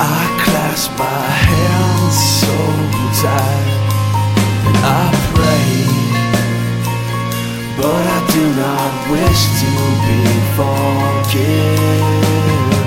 I clasp my hands so tight and I pray, but I do not wish to be forgiven.